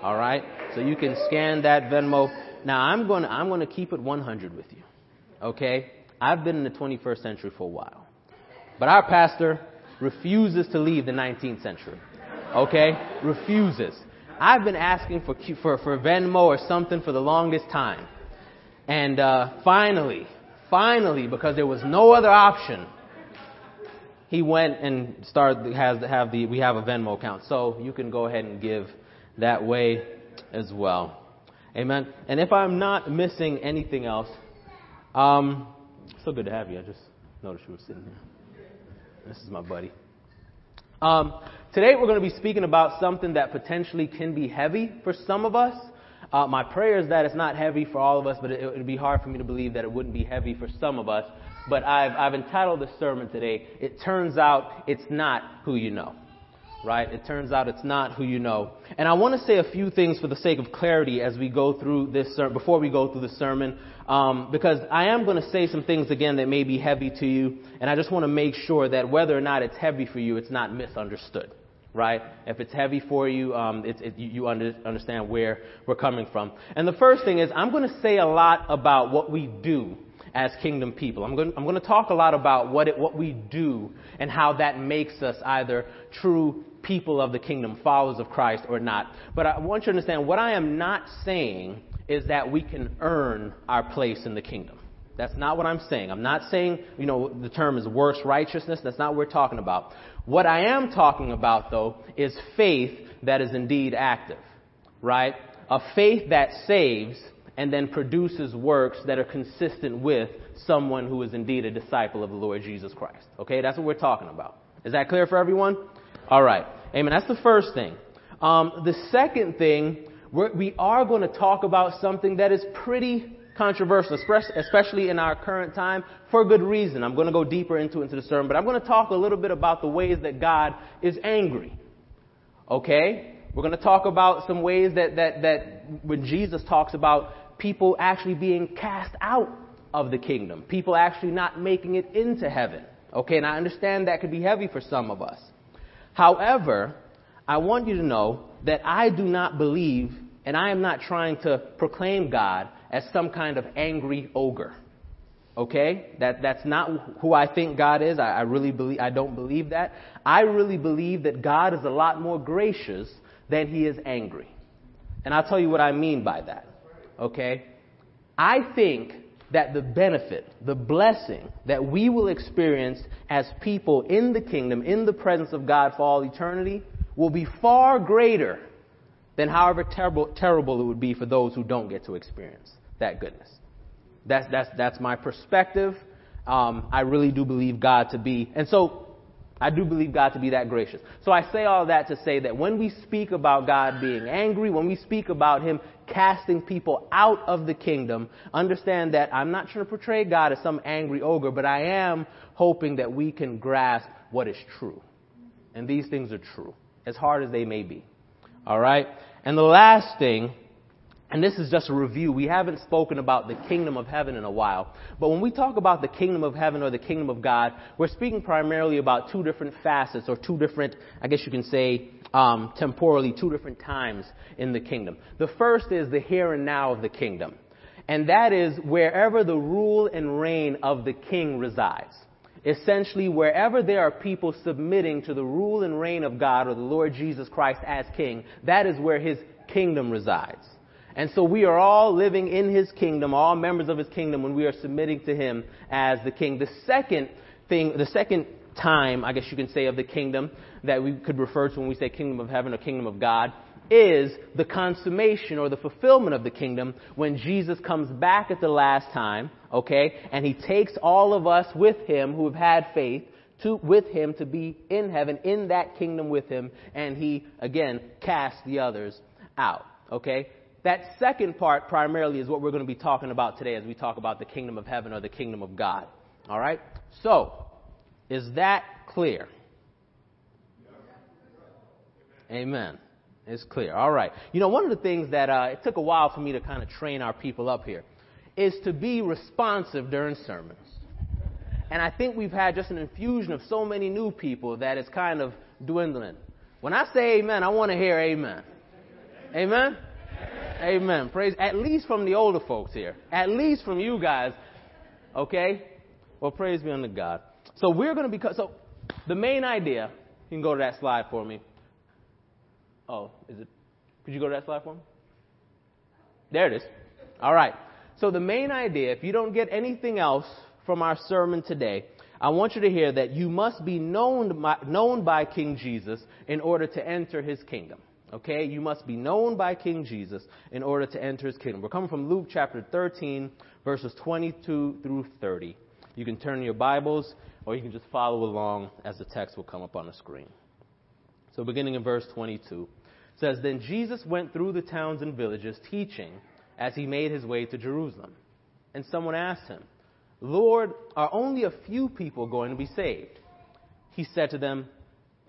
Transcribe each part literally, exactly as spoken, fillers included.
All right. So you can scan that Venmo. Now, I'm going to I'm going to keep it one hundred with you. OK, I've been in the twenty-first century for a while, but our pastor refuses to leave the nineteenth century. OK, refuses. I've been asking for for, for Venmo or something for the longest time. And uh, finally, finally, because there was no other option, he went and started has have the we have a Venmo account. So you can go ahead and give that way as well. Amen. And if I'm not missing anything else, um, so good to have you. I just noticed you were sitting here. This is my buddy. Um, today we're going to be speaking about something that potentially can be heavy for some of us. Uh, my prayer is that it's not heavy for all of us, but it, it would be hard for me to believe that it wouldn't be heavy for some of us. But I've, I've entitled the sermon today, "It Turns Out It's Not Who You Know." Right? It turns out it's not who you know. And I want to say a few things for the sake of clarity as we go through this, ser- before we go through the sermon, um, because I am going to say some things again that may be heavy to you. And I just want to make sure that whether or not it's heavy for you, it's not misunderstood. Right? If it's heavy for you, um, it's, it, you under, understand where we're coming from. And the first thing is I'm going to say a lot about what we do as kingdom people. I'm going, I'm going to talk a lot about what it, what we do and how that makes us either true people of the kingdom, followers of Christ or not. But I want you to understand what I am not saying is that we can earn our place in the kingdom. That's not what I'm saying. I'm not saying, you know, the term is works righteousness. That's not what we're talking about. What I am talking about, though, is faith that is indeed active, right? A faith that saves and then produces works that are consistent with someone who is indeed a disciple of the Lord Jesus Christ. Okay, that's what we're talking about. Is that clear for everyone? All right. Amen. That's the first thing. Um, the second thing, we're, we are going to talk about something that is pretty controversial, especially in our current time, for good reason. I'm going to go deeper into, into the sermon, but I'm going to talk a little bit about the ways that God is angry. Okay? We're going to talk about some ways that, that, that when Jesus talks about people actually being cast out of the kingdom, people actually not making it into heaven. Okay? And I understand that could be heavy for some of us. However, I want you to know that I do not believe, and I am not trying to proclaim God as some kind of angry ogre. Okay? That that's not who I think God is. I, I really believe I don't believe that. I really believe that God is a lot more gracious than he is angry. And I'll tell you what I mean by that. Okay? I think that the benefit, the blessing that we will experience as people in the kingdom, in the presence of God for all eternity, will be far greater then however terrible terrible it would be for those who don't get to experience that goodness. That's that's that's my perspective. Um, I really do believe God to be, and so I do believe God to be that gracious. So I say all that to say that when we speak about God being angry, when we speak about him casting people out of the kingdom, understand that I'm not trying to portray God as some angry ogre, but I am hoping that we can grasp what is true. And these things are true, as hard as they may be. All right. And the last thing, and this is just a review. We haven't spoken about the kingdom of heaven in a while. But when we talk about the kingdom of heaven or the kingdom of God, we're speaking primarily about two different facets or two different, I guess you can say, um, temporally, two different times in the kingdom. The first is the here and now of the kingdom. And that is wherever the rule and reign of the king resides. Essentially, wherever there are people submitting to the rule and reign of God or the Lord Jesus Christ as king, that is where his kingdom resides. And so we are all living in his kingdom, all members of his kingdom, when we are submitting to him as the king. The second thing, the second time, I guess you can say, of the kingdom that we could refer to when we say kingdom of heaven or kingdom of God is the consummation or the fulfillment of the kingdom when Jesus comes back at the last time, okay? And he takes all of us with him who have had faith to with him to be in heaven, in that kingdom with him, and he, again, casts the others out, okay? That second part primarily is what we're going to be talking about today as we talk about the kingdom of heaven or the kingdom of God, all right? So, is that clear? Amen. It's clear. All right. You know, one of the things that uh, it took a while for me to kind of train our people up here is to be responsive during sermons. And I think we've had just an infusion of so many new people that it's kind of dwindling. When I say amen, I want to hear amen. Amen? Amen? Amen. Praise, at least from the older folks here. At least from you guys. Okay? Well, praise be unto God. So we're going to be, so the main idea, you can go to that slide for me. Oh, is it, could you go to that slide for me? There it is. All right. So the main idea, if you don't get anything else from our sermon today, I want you to hear that you must be known by, known by King Jesus in order to enter his kingdom. Okay? You must be known by King Jesus in order to enter his kingdom. We're coming from Luke chapter thirteen, verses twenty-two through thirty. You can turn your Bibles or you can just follow along as the text will come up on the screen. So beginning in verse twenty-two, it says, "Then Jesus went through the towns and villages teaching as he made his way to Jerusalem. And someone asked him, 'Lord, are only a few people going to be saved?' He said to them,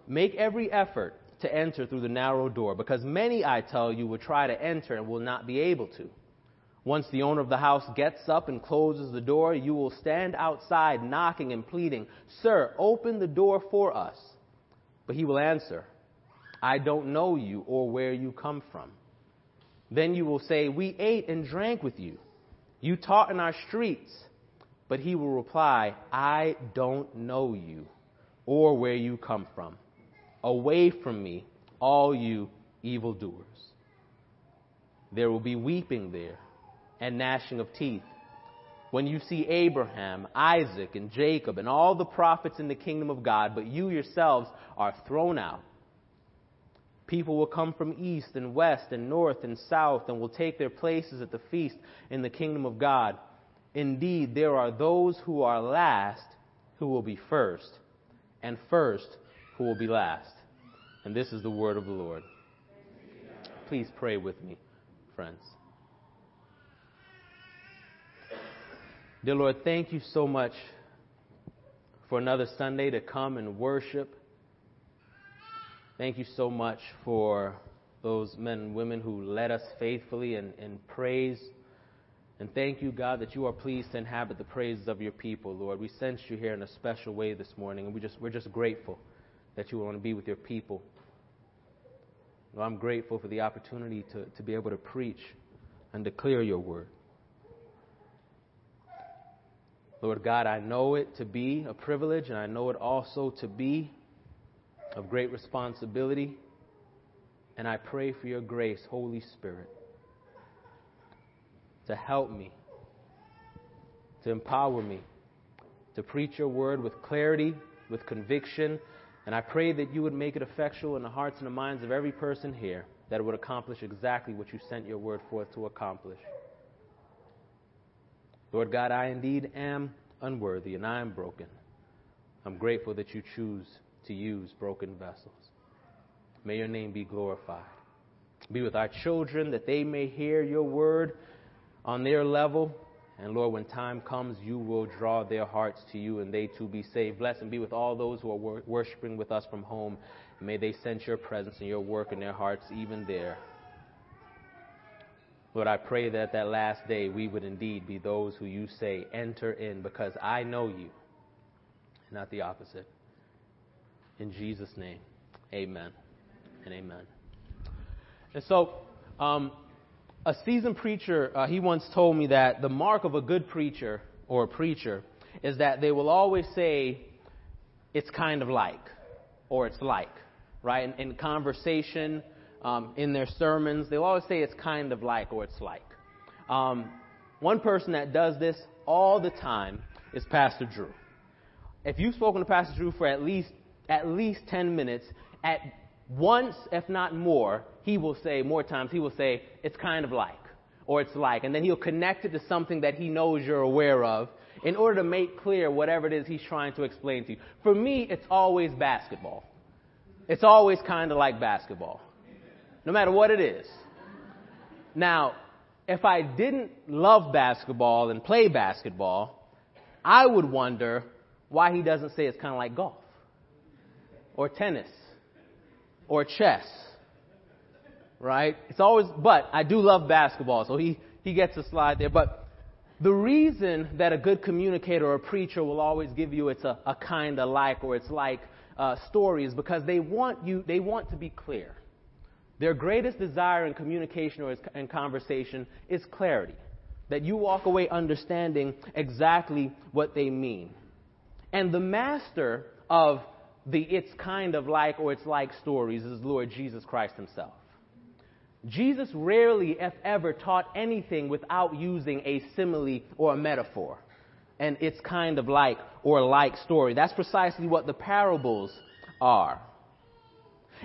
'Make every effort to enter through the narrow door, because many, I tell you, will try to enter and will not be able to. Once the owner of the house gets up and closes the door, you will stand outside knocking and pleading, "Sir, open the door for us." But he will answer, "I don't know you or where you come from." Then you will say, "We ate and drank with you. You taught in our streets." But he will reply, "I don't know you or where you come from. Away from me, all you evildoers." There will be weeping there and gnashing of teeth when you see Abraham, Isaac, and Jacob, and all the prophets in the kingdom of God, but you yourselves are thrown out. People will come from east and west and north and south and will take their places at the feast in the kingdom of God. Indeed, there are those who are last who will be first, and first who will be last." And this is the word of the Lord. Please pray with me, friends. Dear Lord, thank you so much for another Sunday to come and worship. Thank you so much for those men and women who led us faithfully in, in praise. And thank you, God, that you are pleased to inhabit the praises of your people, Lord. We sense you here in a special way this morning, and we just, we're just grateful that you want to be with your people. Lord, I'm grateful for the opportunity to, to be able to preach and declare your word. Lord God, I know it to be a privilege, and I know it also to be of great responsibility, and I pray for your grace, Holy Spirit, to help me, to empower me, to preach your word with clarity, with conviction. And I pray that you would make it effectual in the hearts and the minds of every person here, that it would accomplish exactly what you sent your word forth to accomplish. Lord God, I indeed am unworthy and I am broken. I'm grateful that you choose to use broken vessels. May your name be glorified. Be with our children, that they may hear your word on their level, and Lord, when time comes, you will draw their hearts to you, and they too be saved. Bless and be with all those who are wor- worshiping with us from home. May they sense your presence and your work in their hearts, even there. Lord, I pray that that last day we would indeed be those who you say, "Enter in, because I know you," and not the opposite. In Jesus' name, amen and amen. And so, um, a seasoned preacher, uh, he once told me that the mark of a good preacher or a preacher is that they will always say, "It's kind of like," or "It's like," right? In, in conversation, um, in their sermons, they'll always say, "It's kind of like," or "It's like." Um, one person that does this all the time is Pastor Drew. If you've spoken to Pastor Drew for at least, at least ten minutes, at once, if not more, he will say, more times, he will say, "It's kind of like," or "It's like," and then he'll connect it to something that he knows you're aware of in order to make clear whatever it is he's trying to explain to you. For me, it's always basketball. It's always kind of like basketball, no matter what it is. Now, if I didn't love basketball and play basketball, I would wonder why he doesn't say it's kind of like golf, or tennis, or chess, right? It's always, but I do love basketball, so he, he gets a slide there. But the reason that a good communicator or a preacher will always give you it's a, a kind of like, or "It's like," uh, story is because they want you, they want to be clear. Their greatest desire in communication or in conversation is clarity, that you walk away understanding exactly what they mean. And the master of the it's kind of like or it's like stories is Lord Jesus Christ himself. Jesus rarely, if ever, taught anything without using a simile or a metaphor, and it's kind of like or like story. That's precisely what the parables are.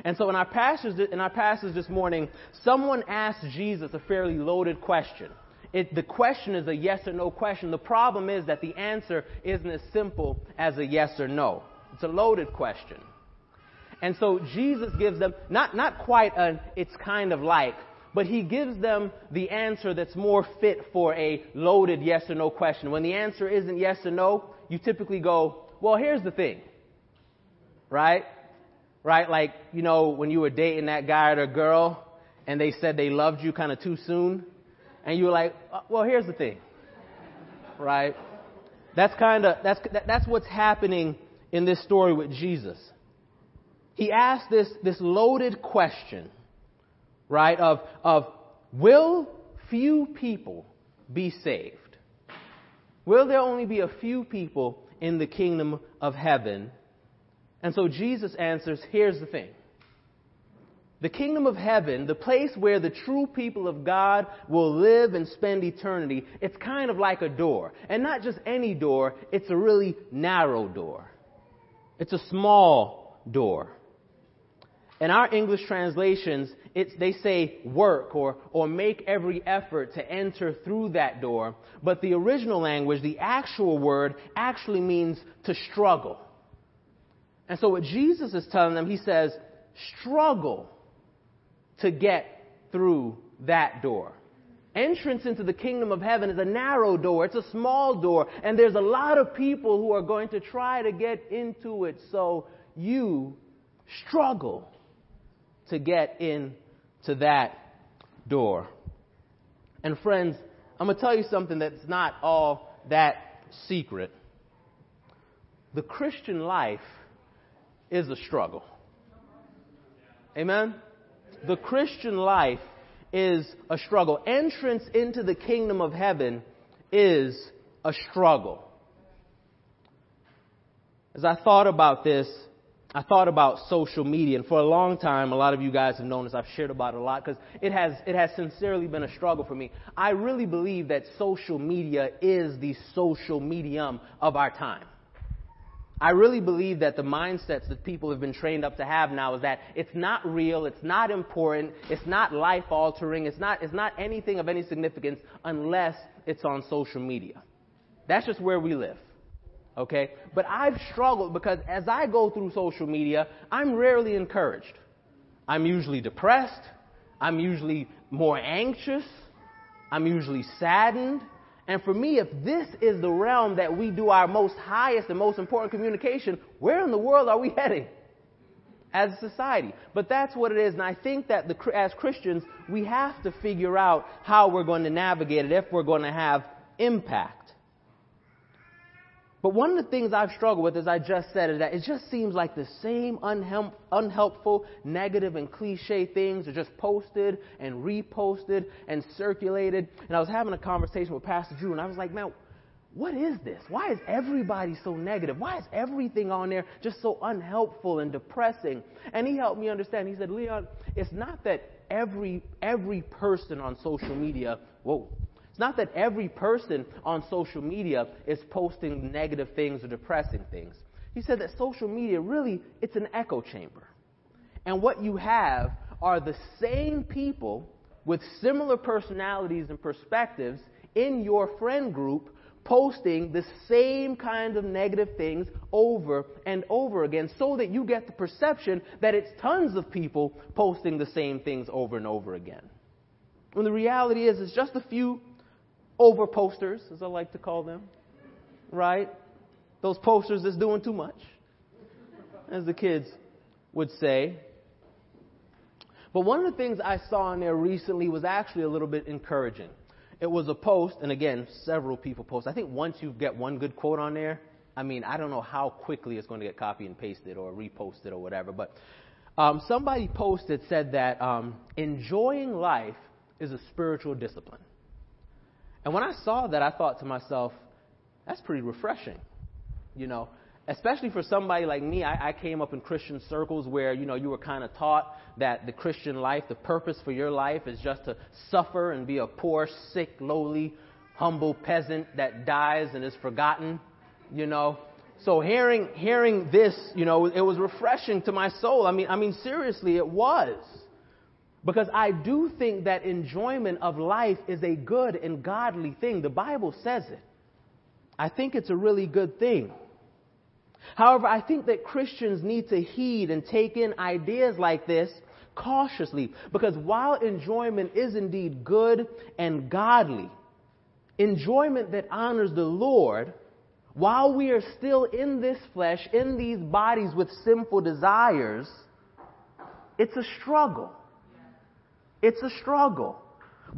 And so in our passage, in our passage this morning, someone asked Jesus a fairly loaded question. It, the question is a yes or no question. The problem is that the answer isn't as simple as a yes or no. It's a loaded question. And so Jesus gives them, not, not quite an it's kind of like, but he gives them the answer that's more fit for a loaded yes or no question. When the answer isn't yes or no, you typically go, well, here's the thing, right? Right, like, you know, when you were dating that guy or girl and they said they loved you kind of too soon, and you were like, well, here's the thing, right? That's kind of, that's, that's what's happening in this story with Jesus. He asked this, this loaded question, right, of, of will few people be saved? Will there only be a few people in the kingdom of heaven? And so Jesus answers, here's the thing. The kingdom of heaven, the place where the true people of God will live and spend eternity, it's kind of like a door. And not just any door, it's a really narrow door. It's a small door. In our English translations, it's, they say work or, or make every effort to enter through that door. But the original language, the actual word, actually means to struggle. And so what Jesus is telling them, he says, struggle to get through that door. Entrance into the kingdom of heaven is a narrow door. It's a small door. And there's a lot of people who are going to try to get into it. So you struggle to get in to that door. And friends, I'm going to tell you something that's not all that secret. The Christian life is a struggle. Amen? The Christian life is a struggle. Entrance into the kingdom of heaven is a struggle. As I thought about this, I thought about social media, and for a long time, a lot of you guys have known this, I've shared about it a lot, because it has, it has sincerely been a struggle for me. I really believe that social media is the social medium of our time. I really believe that the mindsets that people have been trained up to have now is that it's not real, it's not important, it's not life-altering, it's not, it's not anything of any significance unless it's on social media. That's just where we live. Okay, but I've struggled because as I go through social media, I'm rarely encouraged. I'm usually depressed. I'm usually more anxious. I'm usually saddened. And for me, if this is the realm that we do our most highest and most important communication, where in the world are we heading as a society? But that's what it is. And I think that the, as Christians, we have to figure out how we're going to navigate it if we're going to have impact. But one of the things I've struggled with, as I just said, is that it just seems like the same unhelp- unhelpful, negative, and cliche things are just posted and reposted and circulated. And I was having a conversation with Pastor Drew, and I was like, man, what is this? Why is everybody so negative? Why is everything on there just so unhelpful and depressing? And he helped me understand. He said, Leon, it's not that every every person on social media, whoa, It's not that every person on social media is posting negative things or depressing things. He said that social media really, it's an echo chamber. And what you have are the same people with similar personalities and perspectives in your friend group posting the same kind of negative things over and over again so that you get the perception that it's tons of people posting the same things over and over again. When the reality is, it's just a few over posters, as I like to call them, right? Those posters that's doing too much, as the kids would say. But one of the things I saw in there recently was actually a little bit encouraging. It was a post, and again, several people post. I think once you get one good quote on there, I mean, I don't know how quickly it's going to get copied and pasted or reposted or whatever, but Um, somebody posted, said that um, enjoying life is a spiritual discipline. And when I saw that, I thought to myself, that's pretty refreshing, you know, especially for somebody like me. I, I came up in Christian circles where, you know, you were kind of taught that the Christian life, the purpose for your life is just to suffer and be a poor, sick, lowly, humble peasant that dies and is forgotten, you know. So hearing hearing this, you know, it was refreshing to my soul. I mean, I mean, seriously, it was. Because I do think that enjoyment of life is a good and godly thing. The Bible says it. I think it's a really good thing. However, I think that Christians need to heed and take in ideas like this cautiously. Because while enjoyment is indeed good and godly, enjoyment that honors the Lord, while we are still in this flesh, in these bodies with sinful desires, it's a struggle. It's a struggle.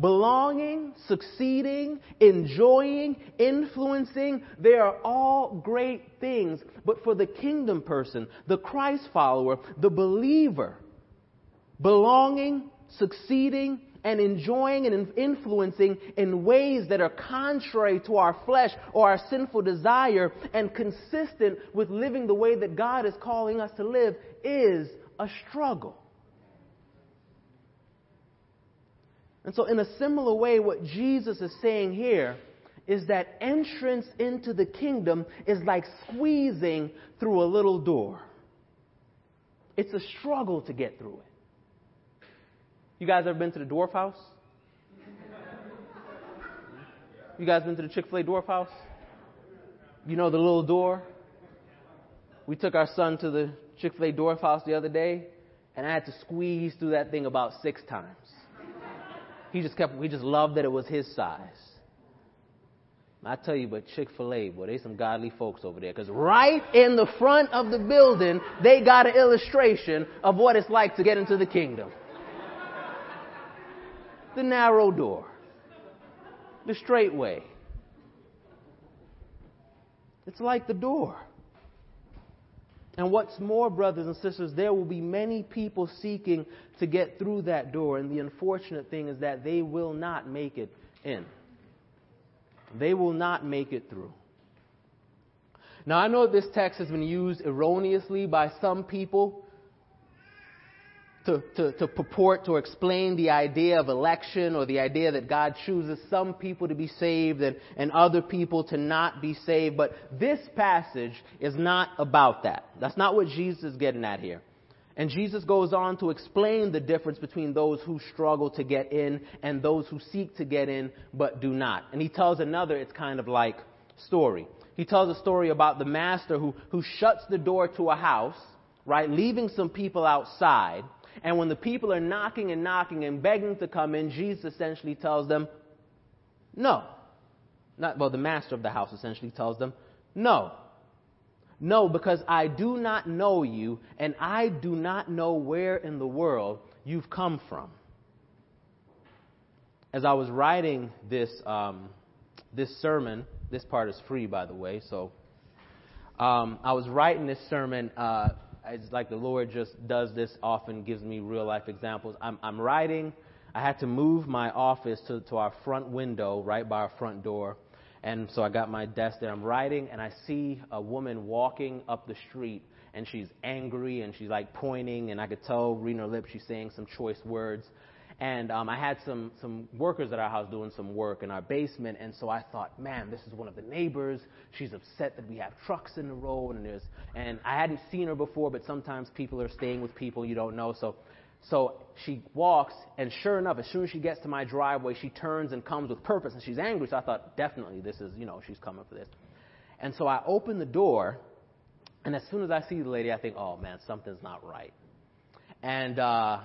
Belonging, succeeding, enjoying, influencing, they are all great things. But for the kingdom person, the Christ follower, the believer, belonging, succeeding, and enjoying and influencing in ways that are contrary to our flesh or our sinful desire and consistent with living the way that God is calling us to live is a struggle. And so in a similar way, what Jesus is saying here is that entrance into the kingdom is like squeezing through a little door. It's a struggle to get through it. You guys ever been to the Dwarf House? You guys been to the Chick-fil-A Dwarf House? You know the little door? We took our son to the Chick-fil-A Dwarf House the other day, and I had to squeeze through that thing about six times. He just kept, we just loved that it was his size. I tell you, but Chick-fil-A, boy, they some godly folks over there. Because right in the front of the building, they got an illustration of what it's like to get into the kingdom. The narrow door, the straight way. It's like the door. And what's more, brothers and sisters, there will be many people seeking to get through that door. And the unfortunate thing is that they will not make it in. They will not make it through. Now, I know this text has been used erroneously by some people To, to, to purport to explain the idea of election or the idea that God chooses some people to be saved and, and other people to not be saved. But this passage is not about that. That's not what Jesus is getting at here. And Jesus goes on to explain the difference between those who struggle to get in and those who seek to get in but do not. And he tells another, it's kind of like story. He tells a story about the master who, who shuts the door to a house, right, leaving some people outside. And when the people are knocking and knocking and begging to come in, Jesus essentially tells them, no. Not, well, the master of the house essentially tells them, no. No, because I do not know you, and I do not know where in the world you've come from. As I was writing this um, this sermon, this part is free, by the way, so um, I was writing this sermon. Uh, It's like the Lord just does this often, gives me real life examples. I'm, I'm writing. I had to move my office to, to our front window, right by our front door. And so I got my desk there. I'm writing, and I see a woman walking up the street, and she's angry, and she's like pointing, and I could tell, reading her lips, she's saying some choice words. And um, I had some, some workers at our house doing some work in our basement, and so I thought, man, this is one of the neighbors. She's upset that we have trucks in the road, and there's and I hadn't seen her before, but sometimes people are staying with people you don't know. So, so she walks, and sure enough, as soon as she gets to my driveway, she turns and comes with purpose, and she's angry. So I thought, definitely, this is, you know, she's coming for this. And so I open the door, and as soon as I see the lady, I think, oh man, something's not right, and. uh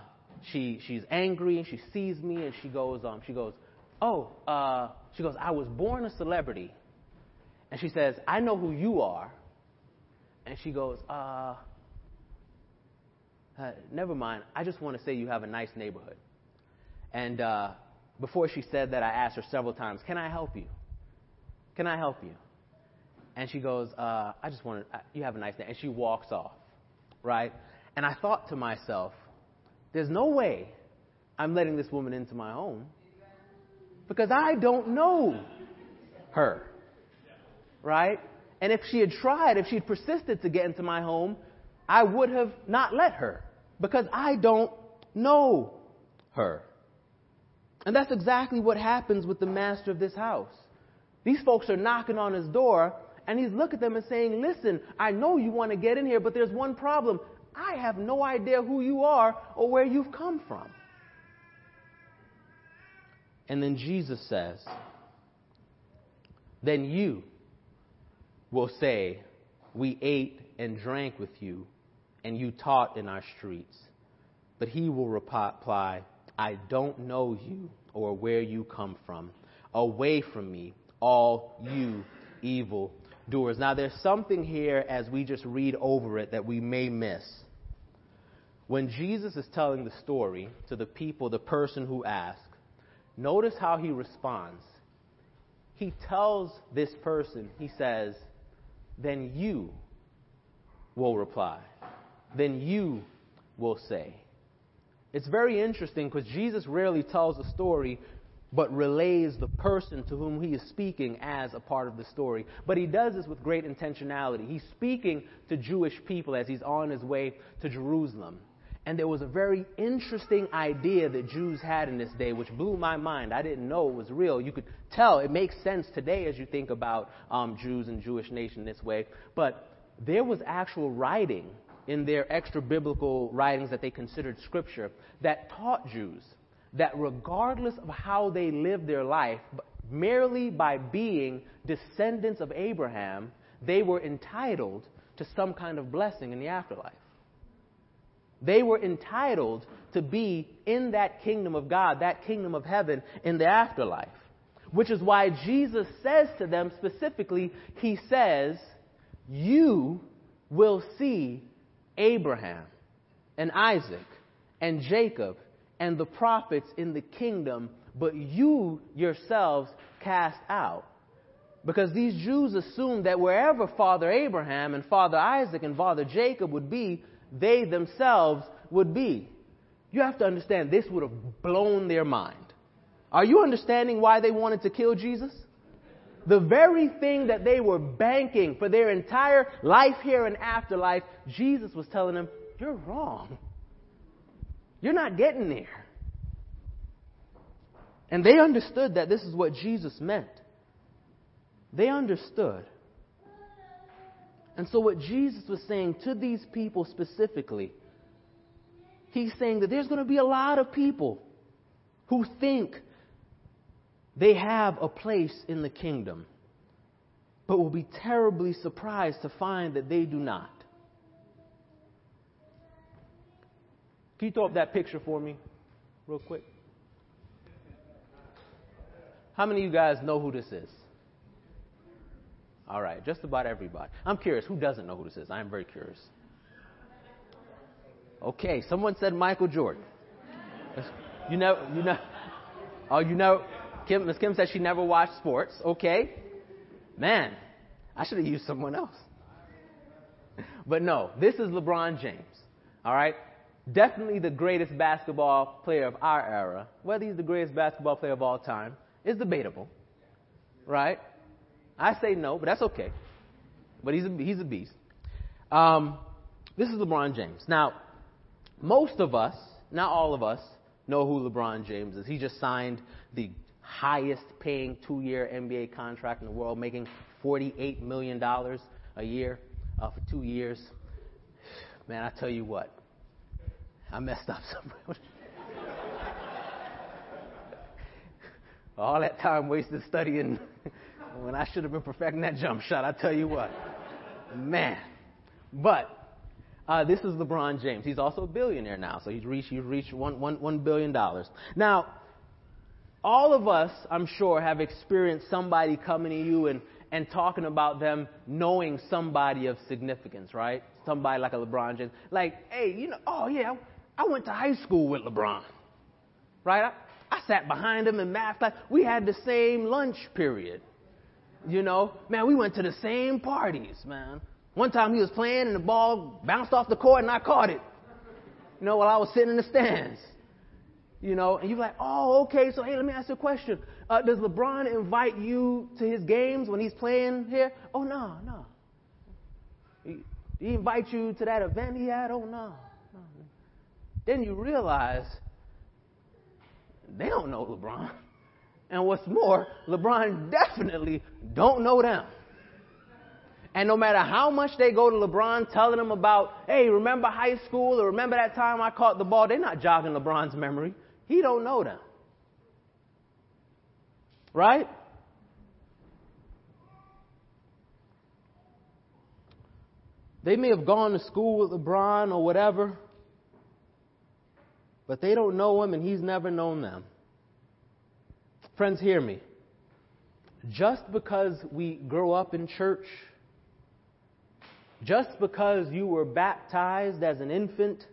She she's angry, and she sees me, and she goes, um, she goes, oh, uh, she goes, I was born a celebrity. And she says, I know who you are. And she goes, uh, uh never mind. I just want to say you have a nice neighborhood. And uh, before she said that, I asked her several times, can I help you? Can I help you? And she goes, uh, I just want to, you have a nice neighborhood. And she walks off, right? And I thought to myself, there's no way I'm letting this woman into my home because I don't know her, right? And if she had tried, if she had persisted to get into my home, I would have not let her because I don't know her. And that's exactly what happens with the master of this house. These folks are knocking on his door, and he's looking at them and saying, listen, I know you want to get in here, but there's one problem. I have no idea who you are or where you've come from. And then Jesus says, then you will say, we ate and drank with you, and you taught in our streets. But he will reply, I don't know you or where you come from. Away from me, all you evil doers. Now, there's something here as we just read over it that we may miss. When Jesus is telling the story to the people, the person who asked, notice how he responds. He tells this person, he says, then you will reply. Then you will say. It's very interesting because Jesus rarely tells a story but relays the person to whom he is speaking as a part of the story. But he does this with great intentionality. He's speaking to Jewish people as he's on his way to Jerusalem. And there was a very interesting idea that Jews had in this day, which blew my mind. I didn't know it was real. You could tell it makes sense today as you think about um, Jews and Jewish nation this way. But there was actual writing in their extra-biblical writings that they considered scripture that taught Jews that regardless of how they lived their life, merely by being descendants of Abraham, they were entitled to some kind of blessing in the afterlife. They were entitled to be in that kingdom of God, that kingdom of heaven in the afterlife, which is why Jesus says to them specifically, he says, you will see Abraham and Isaac and Jacob and the prophets in the kingdom, but you yourselves cast out. Because these Jews assumed that wherever Father Abraham and Father Isaac and Father Jacob would be, they themselves would be. You have to understand, this would have blown their mind. Are you understanding why they wanted to kill Jesus? The very thing that they were banking for their entire life here and afterlife, Jesus was telling them, you're wrong. You're not getting there. And they understood that this is what Jesus meant. They understood. And so what Jesus was saying to these people specifically, he's saying that there's going to be a lot of people who think they have a place in the kingdom, but will be terribly surprised to find that they do not. Can you throw up that picture for me real quick? How many of you guys know who this is? All right, just about everybody. I'm curious, who doesn't know who this is? I am very curious. Okay, someone said Michael Jordan. You know, you know, oh, you know, Kim, Miz Kim said she never watched sports. Okay. Man, I should have used someone else. But no, this is LeBron James. All right. Definitely the greatest basketball player of our era. Whether he's the greatest basketball player of all time is debatable. Right? I say no, but that's okay. But he's a, he's a beast. Um, this is LeBron James. Now, most of us, not all of us, know who LeBron James is. He just signed the highest paying two-year N B A contract in the world, making forty-eight million dollars a year uh, for two years. Man, I tell you what, I messed up somewhere. All that time wasted studying when I should have been perfecting that jump shot, I tell you what. Man. But uh, this is LeBron James. He's also a billionaire now, so he's reached, he's reached one, one, one billion dollars. Now, all of us, I'm sure, have experienced somebody coming to you and, and talking about them knowing somebody of significance, right? Somebody like a LeBron James. Like, hey, you know, oh, yeah, I went to high school with LeBron, right? I, I sat behind him in math class. We had the same lunch period, you know. Man, we went to the same parties, man. One time he was playing and the ball bounced off the court and I caught it. You know, while I was sitting in the stands. You know, and you're like, oh, okay, so hey, let me ask you a question. Uh, does LeBron invite you to his games when he's playing here? Oh, no, no. He, he invites you to that event he had? Oh, no, no. Then you realize they don't know LeBron. And what's more, LeBron definitely don't know them. And no matter how much they go to LeBron telling him about, hey, remember high school or remember that time I caught the ball, they're not jogging LeBron's memory. He don't know them. Right? They may have gone to school with LeBron or whatever, but they don't know him and he's never known them. Friends, hear me. Just because we grow up in church, just because you were baptized as an infant,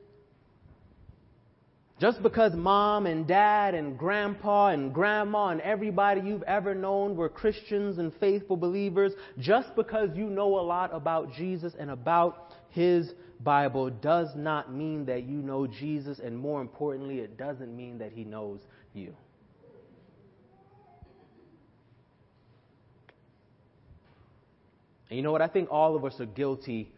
just because mom and dad and grandpa and grandma and everybody you've ever known were Christians and faithful believers, just because you know a lot about Jesus and about his Bible does not mean that you know Jesus, and more importantly, it doesn't mean that he knows you. And you know what? I think all of us are guilty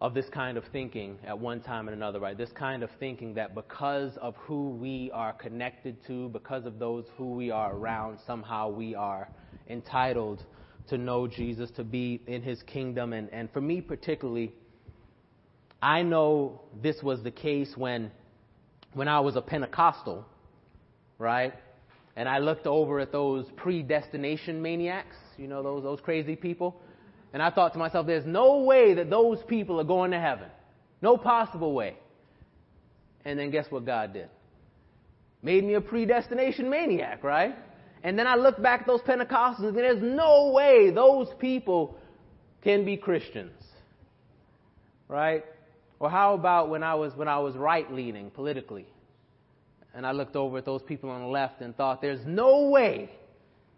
of this kind of thinking at one time and another, right? This kind of thinking that because of who we are connected to, because of those who we are around, somehow we are entitled to know Jesus, to be in his kingdom. And, and for me particularly, I know this was the case when, when I was a Pentecostal, right? And I looked over at those predestination maniacs, you know, those those crazy people. And I thought to myself, there's no way that those people are going to heaven. No possible way. And then guess what God did? Made me a predestination maniac, right? And then I look back at those Pentecostals and there's no way those people can be Christians. Right? Or how about when I was when I was right-leaning politically? And I looked over at those people on the left and thought, there's no way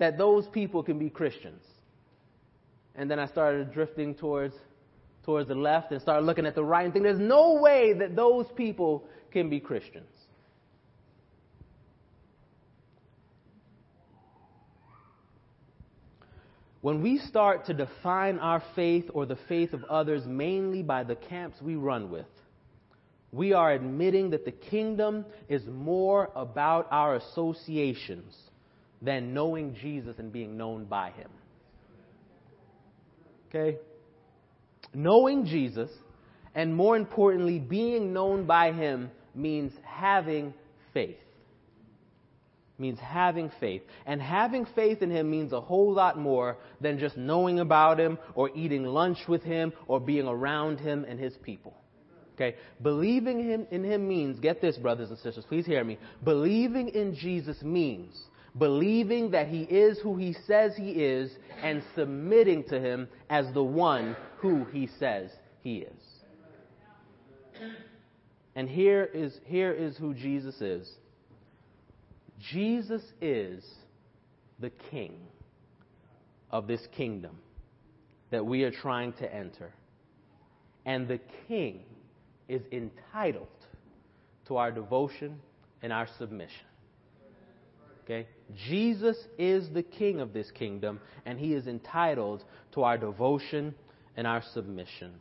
that those people can be Christians. And then I started drifting towards towards the left and started looking at the right and thinking, there's no way that those people can be Christians. When we start to define our faith or the faith of others mainly by the camps we run with, we are admitting that the kingdom is more about our associations than knowing Jesus and being known by him. Okay? Knowing Jesus, and more importantly, being known by him, means having faith. Means having faith. And having faith in him means a whole lot more than just knowing about him or eating lunch with him or being around him and his people. Okay? Believing him in him means, get this, brothers and sisters, please hear me. Believing in Jesus means believing that he is who he says he is and submitting to him as the one who he says he is. And here is, here is who Jesus is. Jesus is the king of this kingdom that we are trying to enter. And the king is entitled to our devotion and our submission. Okay? Jesus is the king of this kingdom, and he is entitled to our devotion and our submission.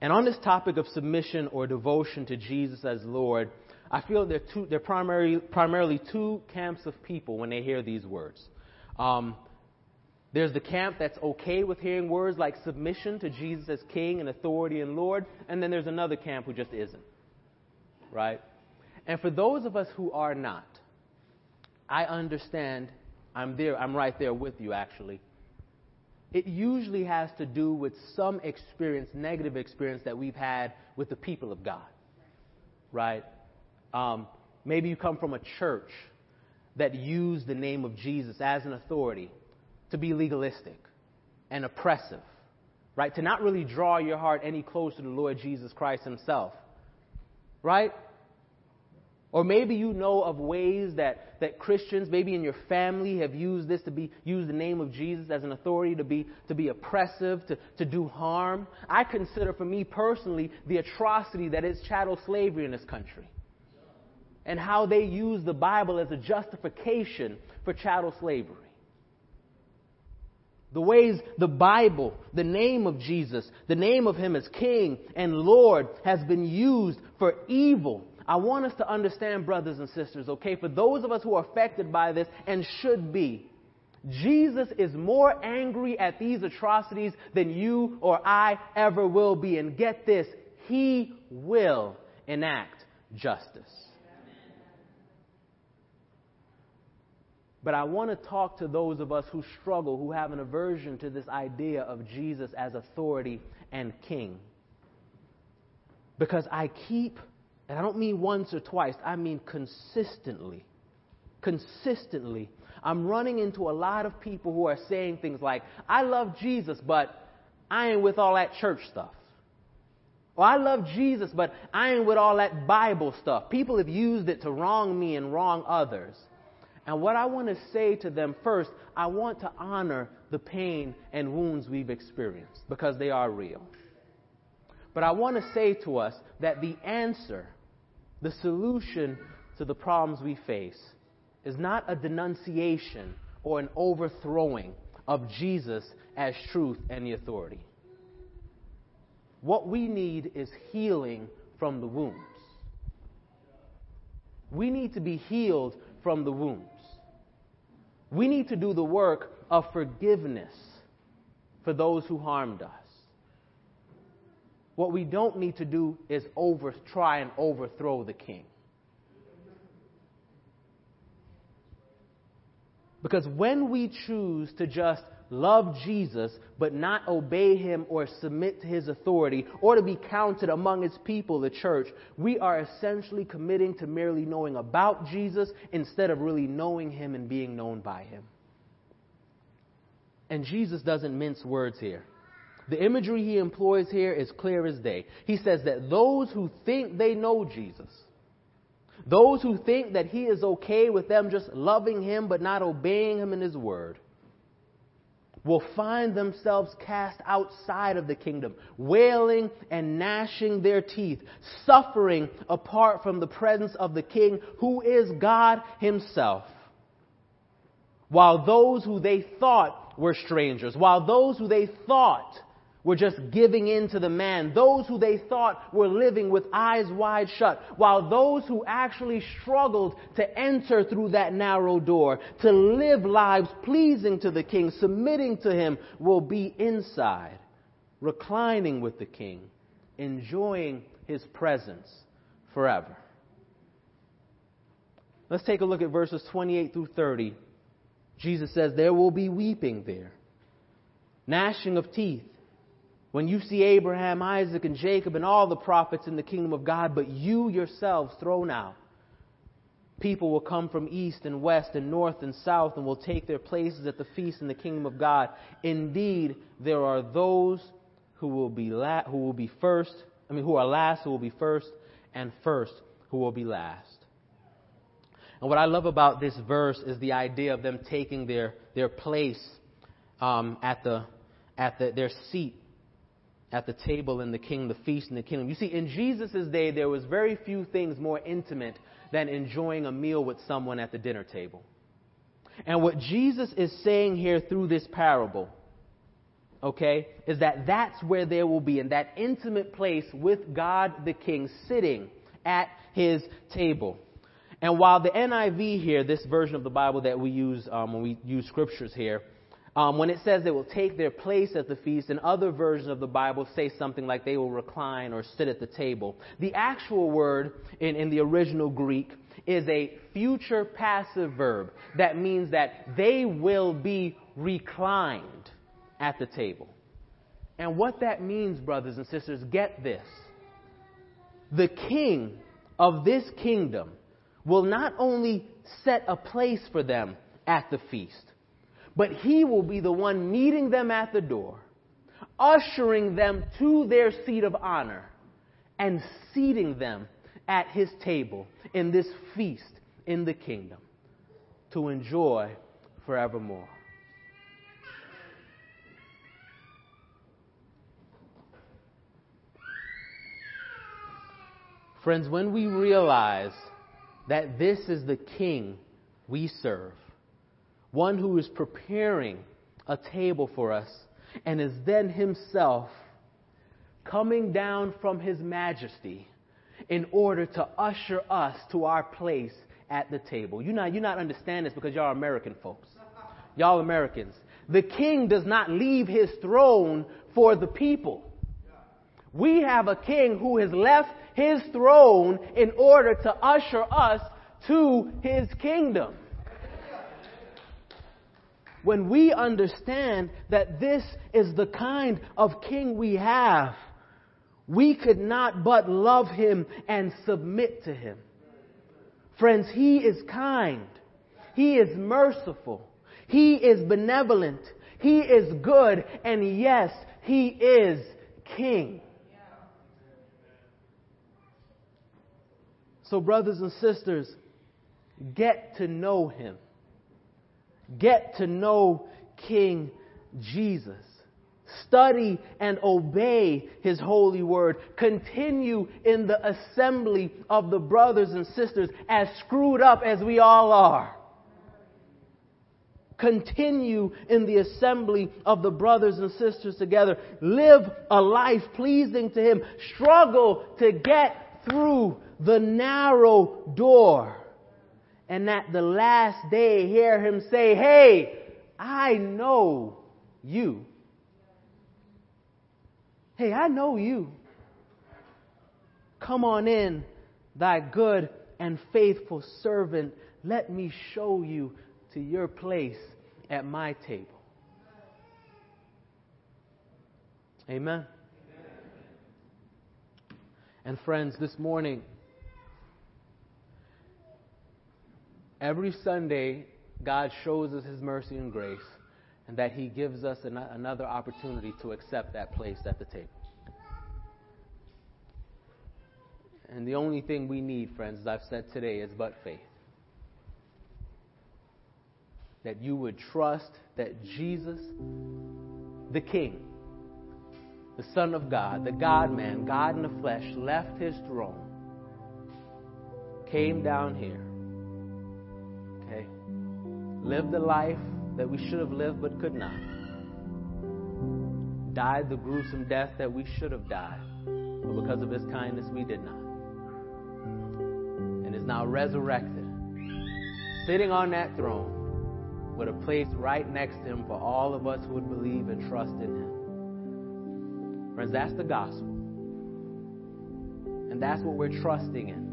And on this topic of submission or devotion to Jesus as Lord, I feel there are two, there are primary, primarily two camps of people when they hear these words. Um, There's the camp that's okay with hearing words like submission to Jesus as king and authority and Lord, and then there's another camp who just isn't. Right? And for those of us who are not, I understand, I'm there, I'm right there with you actually. It usually has to do with some experience, negative experience that we've had with the people of God. Right? Um, maybe you come from a church that used the name of Jesus as an authority to be legalistic and oppressive. Right? To not really draw your heart any closer to the Lord Jesus Christ himself. Right? Or maybe you know of ways that, that Christians, maybe in your family, have used this to be used the name of Jesus as an authority to be to be oppressive, to, to do harm. I consider for me personally the atrocity that is chattel slavery in this country. And how they use the Bible as a justification for chattel slavery. The ways the Bible, the name of Jesus, the name of Him as King and Lord has been used for evil. I want us to understand, brothers and sisters, okay, for those of us who are affected by this and should be, Jesus is more angry at these atrocities than you or I ever will be. And get this, He will enact justice. But I want to talk to those of us who struggle, who have an aversion to this idea of Jesus as authority and king. Because I keep, and I don't mean once or twice, I mean consistently, consistently, I'm running into a lot of people who are saying things like, I love Jesus, but I ain't with all that church stuff. Well, I love Jesus, but I ain't with all that Bible stuff. People have used it to wrong me and wrong others. And what I want to say to them first, I want to honor the pain and wounds we've experienced because they are real. But I want to say to us that the answer, the solution to the problems we face is not a denunciation or an overthrowing of Jesus as truth and the authority. What we need is healing from the wounds. We need to be healed from the wounds. We need to do the work of forgiveness for those who harmed us. What we don't need to do is over, try and overthrow the king. Because when we choose to just love Jesus but not obey Him or submit to His authority or to be counted among His people, the church, we are essentially committing to merely knowing about Jesus instead of really knowing Him and being known by Him. And Jesus doesn't mince words here. The imagery He employs here is clear as day. He says that those who think they know Jesus, those who think that He is okay with them just loving Him but not obeying Him in His word, will find themselves cast outside of the kingdom, wailing and gnashing their teeth, suffering apart from the presence of the King who is God Himself. While those who they thought were strangers, while those who they thought were just giving in to the man, those who they thought were living with eyes wide shut, while those who actually struggled to enter through that narrow door, to live lives pleasing to the King, submitting to Him, will be inside, reclining with the King, enjoying His presence forever. Let's take a look at verses twenty-eight through thirty. Jesus says, there will be weeping there, gnashing of teeth, when you see Abraham, Isaac, and Jacob and all the prophets in the kingdom of God, but you yourselves thrown out. People will come from east and west and north and south and will take their places at the feast in the kingdom of God. Indeed, there are those who will be la- who will be first, I mean, who are last who will be first, and first who will be last. And what I love about this verse is the idea of them taking their their place um, at the at the, their seat at the table in the king, the feast in the kingdom. You see, in Jesus' day, there was very few things more intimate than enjoying a meal with someone at the dinner table. And what Jesus is saying here through this parable, okay, is that that's where there will be, in that intimate place with God the King, sitting at His table. And while the N I V here, this version of the Bible that we use um, when we use scriptures here, Um, when it says they will take their place at the feast, and other versions of the Bible say something like they will recline or sit at the table. The actual word in, in the original Greek is a future passive verb. That means that they will be reclined at the table. And what that means, brothers and sisters, get this. The king of this kingdom will not only set a place for them at the feast, but He will be the one meeting them at the door, ushering them to their seat of honor, and seating them at his table in this feast in the kingdom to enjoy forevermore. Friends, when we realize that this is the King we serve, one who is preparing a table for us and is then himself coming down from his majesty in order to usher us to our place at the table. You not, you not understand this because y'all American folks. Y'all Americans. The King does not leave his throne for the people. We have a King who has left his throne in order to usher us to his kingdom. When we understand that this is the kind of King we have, we could not but love him and submit to him. Friends, he is kind. He is merciful. He is benevolent. He is good. And yes, he is King. So brothers and sisters, get to know him. Get to know King Jesus. Study and obey his holy word. Continue in the assembly of the brothers and sisters, as screwed up as we all are. Continue in the assembly of the brothers and sisters together. Live a life pleasing to him. Struggle to get through the narrow door. And at the last day, hear him say, "Hey, I know you. Hey, I know you. Come on in, thy good and faithful servant. Let me show you to your place at my table." Amen. And friends, this morning, every Sunday, God shows us his mercy and grace, and that he gives us an- another opportunity to accept that place at the table. And the only thing we need, friends, as I've said today, is but faith. That you would trust that Jesus, the King, the Son of God, the God-man, God in the flesh, left his throne, came down here, okay, lived the life that we should have lived but could not, died the gruesome death that we should have died, but because of his kindness we did not, and is now resurrected, sitting on that throne with a place right next to him for all of us who would believe and trust in him. Friends, that's the gospel, and that's what we're trusting in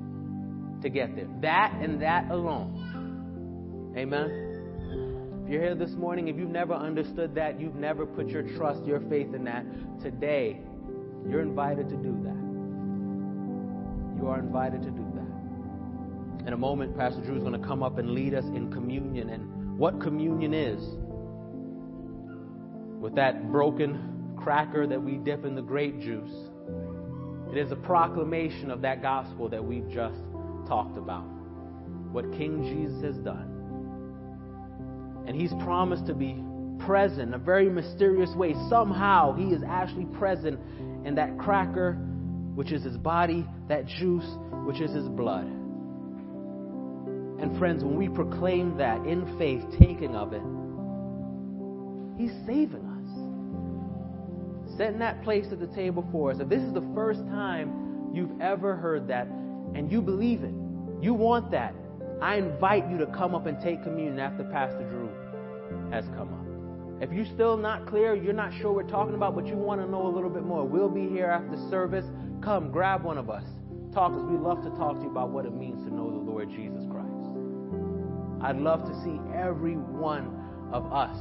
to get there. That and that alone. Amen. You're here this morning. If you've never understood that, you've never put your trust, your faith in that, today you're invited to do that. You are invited to do that. In a moment, Pastor Drew is going to come up and lead us in communion and what communion is. With that broken cracker that we dip in the grape juice, it is a proclamation of that gospel that we've just talked about. What King Jesus has done. And he's promised to be present in a very mysterious way. Somehow he is actually present in that cracker, which is his body, that juice, which is his blood. And friends, when we proclaim that in faith, taking of it, he's saving us. Setting that place at the table for us. If this is the first time you've ever heard that and you believe it, you want that, I invite you to come up and take communion after Pastor Drew has come up. If you're still not clear, you're not sure what we're talking about, but you want to know a little bit more, we'll be here after service. Come, grab one of us. Talk to us. We love to talk to you about what it means to know the Lord Jesus Christ. I'd love to see every one of us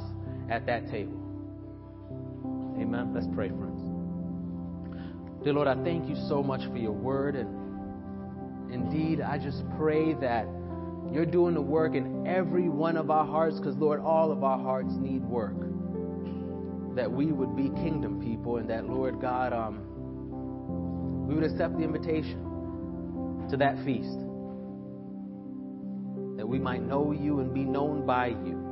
at that table. Amen. Let's pray, friends. Dear Lord, I thank you so much for your word. And indeed, I just pray that you're doing the work in every one of our hearts, because, Lord, all of our hearts need work. That we would be kingdom people, and that, Lord God, um, we would accept the invitation to that feast, that we might know you and be known by you.